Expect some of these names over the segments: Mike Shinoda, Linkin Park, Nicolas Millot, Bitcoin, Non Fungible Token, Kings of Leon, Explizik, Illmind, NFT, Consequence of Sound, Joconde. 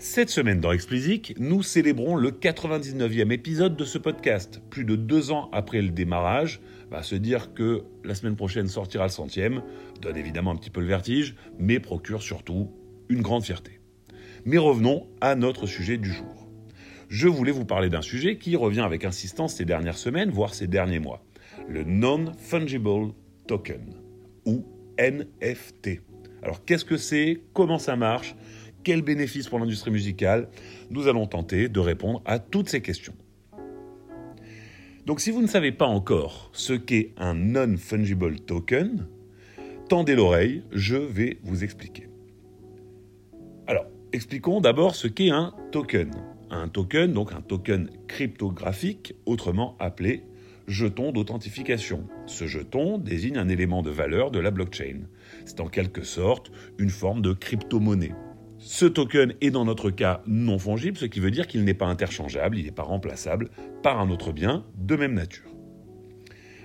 Cette semaine dans Explizik, nous célébrons le 99e épisode de ce podcast. Plus de 2 ans après le démarrage, se dire que la semaine prochaine sortira le 100e donne évidemment un petit peu le vertige, mais procure surtout une grande fierté. Mais revenons à notre sujet du jour. Je voulais vous parler d'un sujet qui revient avec insistance ces dernières semaines, voire ces derniers mois. Le Non Fungible Token, ou NFT. Alors qu'est-ce que c'est ? Comment ça marche ? Quels bénéfices pour l'industrie musicale ? Nous allons tenter de répondre à toutes ces questions. Donc si vous ne savez pas encore ce qu'est un Non Fungible Token, tendez l'oreille, je vais vous expliquer. Alors, expliquons d'abord ce qu'est un token. Un token, donc un token cryptographique, autrement appelé jeton d'authentification. Ce jeton désigne un élément de valeur de la blockchain. C'est en quelque sorte une forme de crypto-monnaie. Ce token est dans notre cas non fongible, ce qui veut dire qu'il n'est pas interchangeable, il n'est pas remplaçable par un autre bien de même nature.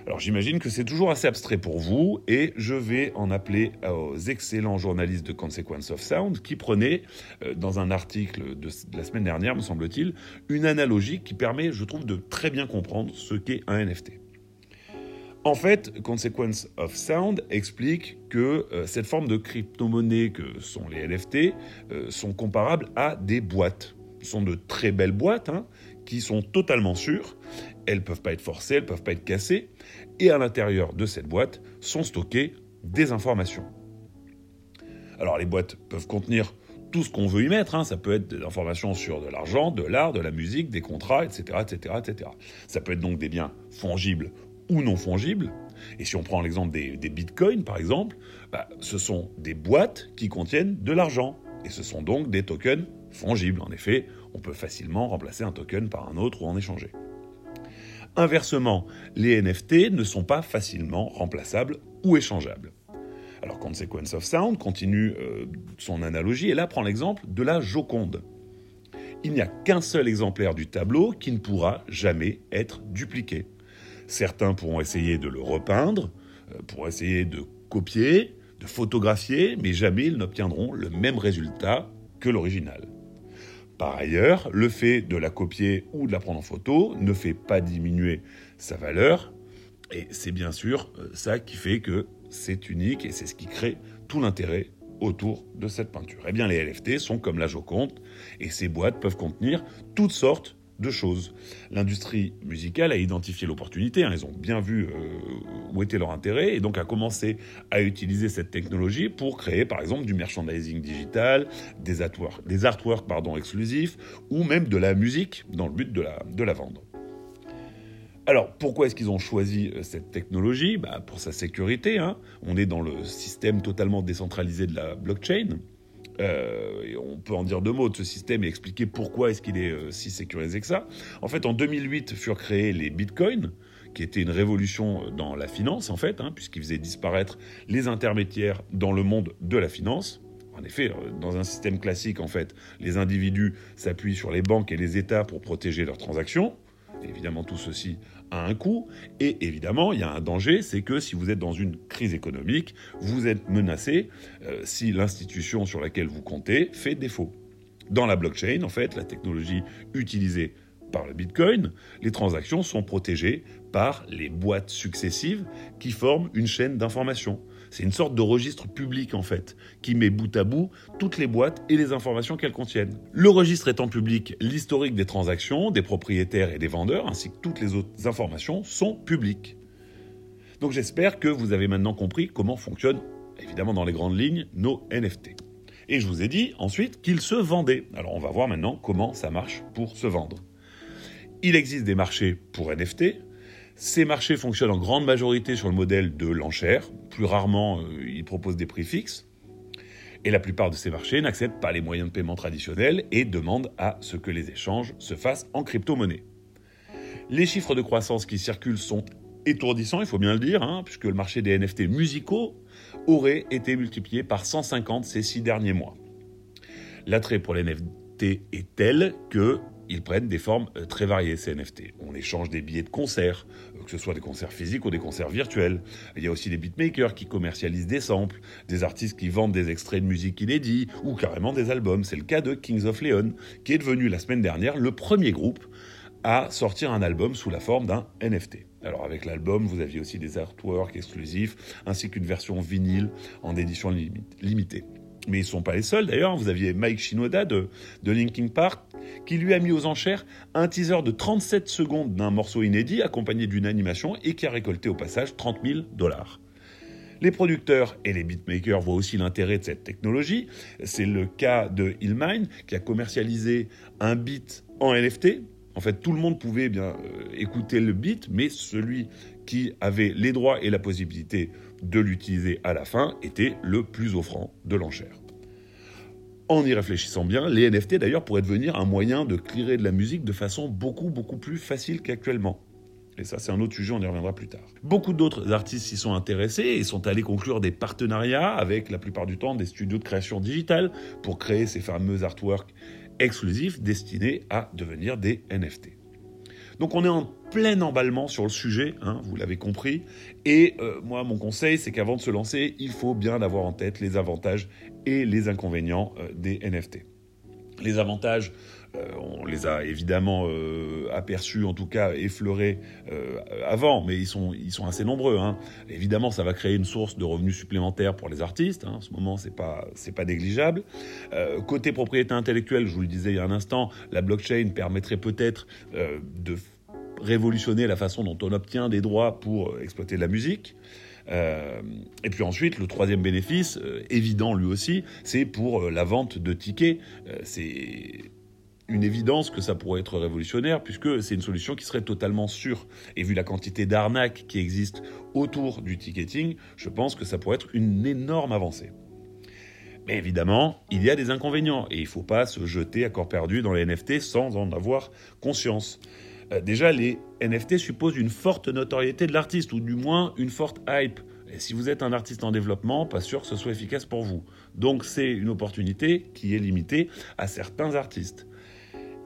Alors j'imagine que c'est toujours assez abstrait pour vous et je vais en appeler aux excellents journalistes de Consequence of Sound qui prenaient, dans un article de la semaine dernière, me semble-t-il, une analogie qui permet, je trouve, de très bien comprendre ce qu'est un NFT. En fait, Consequence of Sound explique que cette forme de crypto-monnaie que sont les NFT sont comparables à des boîtes. Ce sont de très belles boîtes qui sont totalement sûres. Elles ne peuvent pas être forcées, elles ne peuvent pas être cassées. Et à l'intérieur de cette boîte sont stockées des informations. Alors les boîtes peuvent contenir tout ce qu'on veut y mettre, ça peut être des informations sur de l'argent, de l'art, de la musique, des contrats, etc., etc., etc. Ça peut être donc des biens fongibles ou non fongibles. Et si on prend l'exemple des bitcoins, par exemple, ce sont des boîtes qui contiennent de l'argent. Et ce sont donc des tokens fongibles. En effet, on peut facilement remplacer un token par un autre ou en échanger. Inversement, les NFT ne sont pas facilement remplaçables ou échangeables. Alors Consequence of Sound continue son analogie et là prend l'exemple de la Joconde. Il n'y a qu'un seul exemplaire du tableau qui ne pourra jamais être dupliqué. Certains pourront essayer de le repeindre, pourront essayer de copier, de photographier, mais jamais ils n'obtiendront le même résultat que l'original. Par ailleurs, le fait de la copier ou de la prendre en photo ne fait pas diminuer sa valeur, et c'est bien sûr ça qui fait que c'est unique, et c'est ce qui crée tout l'intérêt autour de cette peinture. Eh bien, les NFT sont comme la Joconde, et ces boîtes peuvent contenir toutes sortes de choses. L'industrie musicale a identifié l'opportunité, ils ont bien vu où était leur intérêt, et donc a commencé à utiliser cette technologie pour créer par exemple du merchandising digital, des artworks exclusifs, ou même de la musique dans le but de la vendre. Alors pourquoi est-ce qu'ils ont choisi cette technologie ? Pour sa sécurité, on est dans le système totalement décentralisé de la blockchain. Et on peut en dire 2 mots de ce système et expliquer pourquoi est-ce qu'il est si sécurisé que ça. En fait, en 2008 furent créés les bitcoins, qui étaient une révolution dans la finance, en fait, puisqu'ils faisaient disparaître les intermédiaires dans le monde de la finance. En effet, dans un système classique, en fait, les individus s'appuient sur les banques et les États pour protéger leurs transactions. Et évidemment, tout ceci a un coût. Et évidemment, il y a un danger, c'est que si vous êtes dans une crise économique, vous êtes menacé si l'institution sur laquelle vous comptez fait défaut. Dans la blockchain, en fait, la technologie utilisée par le Bitcoin, les transactions sont protégées par les boîtes successives qui forment une chaîne d'informations. C'est une sorte de registre public, en fait, qui met bout à bout toutes les boîtes et les informations qu'elles contiennent. Le registre étant public, l'historique des transactions, des propriétaires et des vendeurs, ainsi que toutes les autres informations, sont publiques. Donc j'espère que vous avez maintenant compris comment fonctionnent, évidemment dans les grandes lignes, nos NFT. Et je vous ai dit ensuite qu'ils se vendaient. Alors on va voir maintenant comment ça marche pour se vendre. Il existe des marchés pour NFT. Ces marchés fonctionnent en grande majorité sur le modèle de l'enchère. Plus rarement, ils proposent des prix fixes. Et la plupart de ces marchés n'acceptent pas les moyens de paiement traditionnels et demandent à ce que les échanges se fassent en crypto-monnaie. Les chiffres de croissance qui circulent sont étourdissants, il faut bien le dire, puisque le marché des NFT musicaux aurait été multiplié par 150 ces 6 derniers mois. L'attrait pour les NFT est tel que ils prennent des formes très variées, ces NFT. On échange des billets de concerts, que ce soit des concerts physiques ou des concerts virtuels. Il y a aussi des beatmakers qui commercialisent des samples, des artistes qui vendent des extraits de musique inédits ou carrément des albums. C'est le cas de Kings of Leon, qui est devenu la semaine dernière le premier groupe à sortir un album sous la forme d'un NFT. Alors avec l'album, vous aviez aussi des artworks exclusifs, ainsi qu'une version vinyle en édition limitée. Mais ils ne sont pas les seuls d'ailleurs, vous aviez Mike Shinoda de Linkin Park qui lui a mis aux enchères un teaser de 37 secondes d'un morceau inédit accompagné d'une animation et qui a récolté au passage $30,000. Les producteurs et les beatmakers voient aussi l'intérêt de cette technologie. C'est le cas de Illmind qui a commercialisé un beat en NFT. En fait, tout le monde pouvait bien écouter le beat, mais celui qui avait les droits et la possibilité de l'utiliser à la fin était le plus offrant de l'enchère. En y réfléchissant bien, les NFT d'ailleurs pourraient devenir un moyen de clearer de la musique de façon beaucoup plus facile qu'actuellement. Et ça, c'est un autre sujet, on y reviendra plus tard. Beaucoup d'autres artistes s'y sont intéressés et sont allés conclure des partenariats avec la plupart du temps des studios de création digitale pour créer ces fameux artworks exclusifs destinés à devenir des NFT. Donc on est en plein emballement sur le sujet, vous l'avez compris, et moi mon conseil c'est qu'avant de se lancer, il faut bien avoir en tête les avantages et les inconvénients des NFT. Les avantages, on les a évidemment aperçus, en tout cas effleurés avant, mais ils sont assez nombreux. Évidemment, ça va créer une source de revenus supplémentaires pour les artistes. En ce moment, c'est pas négligeable. Côté propriété intellectuelle, je vous le disais il y a un instant, la blockchain permettrait peut-être de révolutionner la façon dont on obtient des droits pour exploiter de la musique. Et puis ensuite, le troisième bénéfice, évident lui aussi, c'est pour la vente de tickets. C'est une évidence que ça pourrait être révolutionnaire puisque c'est une solution qui serait totalement sûre. Et vu la quantité d'arnaques qui existent autour du ticketing, je pense que ça pourrait être une énorme avancée. Mais évidemment, il y a des inconvénients et il ne faut pas se jeter à corps perdu dans les NFT sans en avoir conscience. Déjà, les NFT supposent une forte notoriété de l'artiste, ou du moins une forte hype. Et si vous êtes un artiste en développement, pas sûr que ce soit efficace pour vous. Donc c'est une opportunité qui est limitée à certains artistes.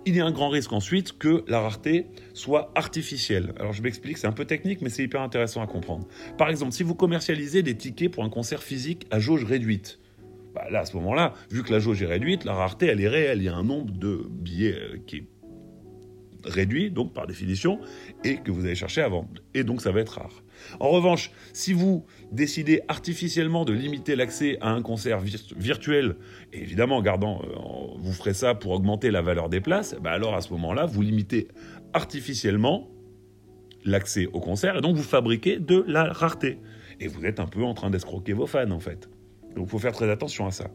Il y a un grand risque ensuite que la rareté soit artificielle. Alors je m'explique, c'est un peu technique, mais c'est hyper intéressant à comprendre. Par exemple, si vous commercialisez des tickets pour un concert physique à jauge réduite, là, à ce moment-là, vu que la jauge est réduite, la rareté, elle est réelle. Il y a un nombre de billets qui est réduit, donc par définition, et que vous allez chercher à vendre. Et donc ça va être rare. En revanche, si vous décidez artificiellement de limiter l'accès à un concert virtuel, et évidemment, vous ferez ça pour augmenter la valeur des places, alors à ce moment-là, vous limitez artificiellement l'accès au concert, et donc vous fabriquez de la rareté. Et vous êtes un peu en train d'escroquer vos fans, en fait. Donc il faut faire très attention à ça.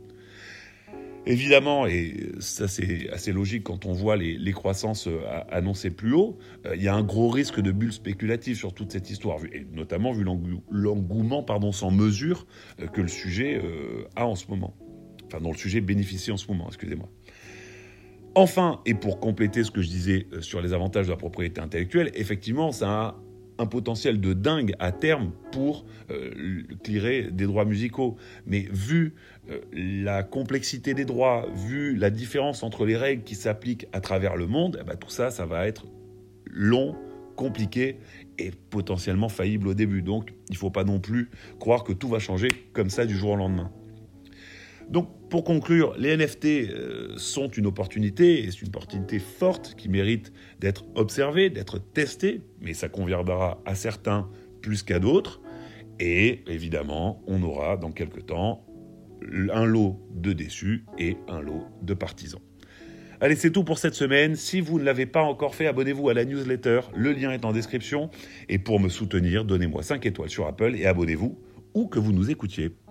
Évidemment, et ça c'est assez logique quand on voit les croissances annoncées plus haut, il y a un gros risque de bulle spéculative sur toute cette histoire, et notamment vu l'engouement sans mesure que le sujet a en ce moment. Enfin, dont le sujet bénéficie en ce moment, excusez-moi. Enfin, et pour compléter ce que je disais sur les avantages de la propriété intellectuelle, effectivement, ça a un potentiel de dingue à terme pour clearer des droits musicaux. Mais vu la complexité des droits, vu la différence entre les règles qui s'appliquent à travers le monde, tout ça va être long, compliqué et potentiellement faillible au début. Donc, il ne faut pas non plus croire que tout va changer comme ça du jour au lendemain. Donc, pour conclure, les NFT sont une opportunité, et c'est une opportunité forte qui mérite d'être observée, d'être testée, mais ça conviendra à certains plus qu'à d'autres. Et évidemment, on aura dans quelques temps un lot de déçus et un lot de partisans. Allez, c'est tout pour cette semaine. Si vous ne l'avez pas encore fait, abonnez-vous à la newsletter. Le lien est en description. Et pour me soutenir, donnez-moi 5 étoiles sur Apple et abonnez-vous où que vous nous écoutiez.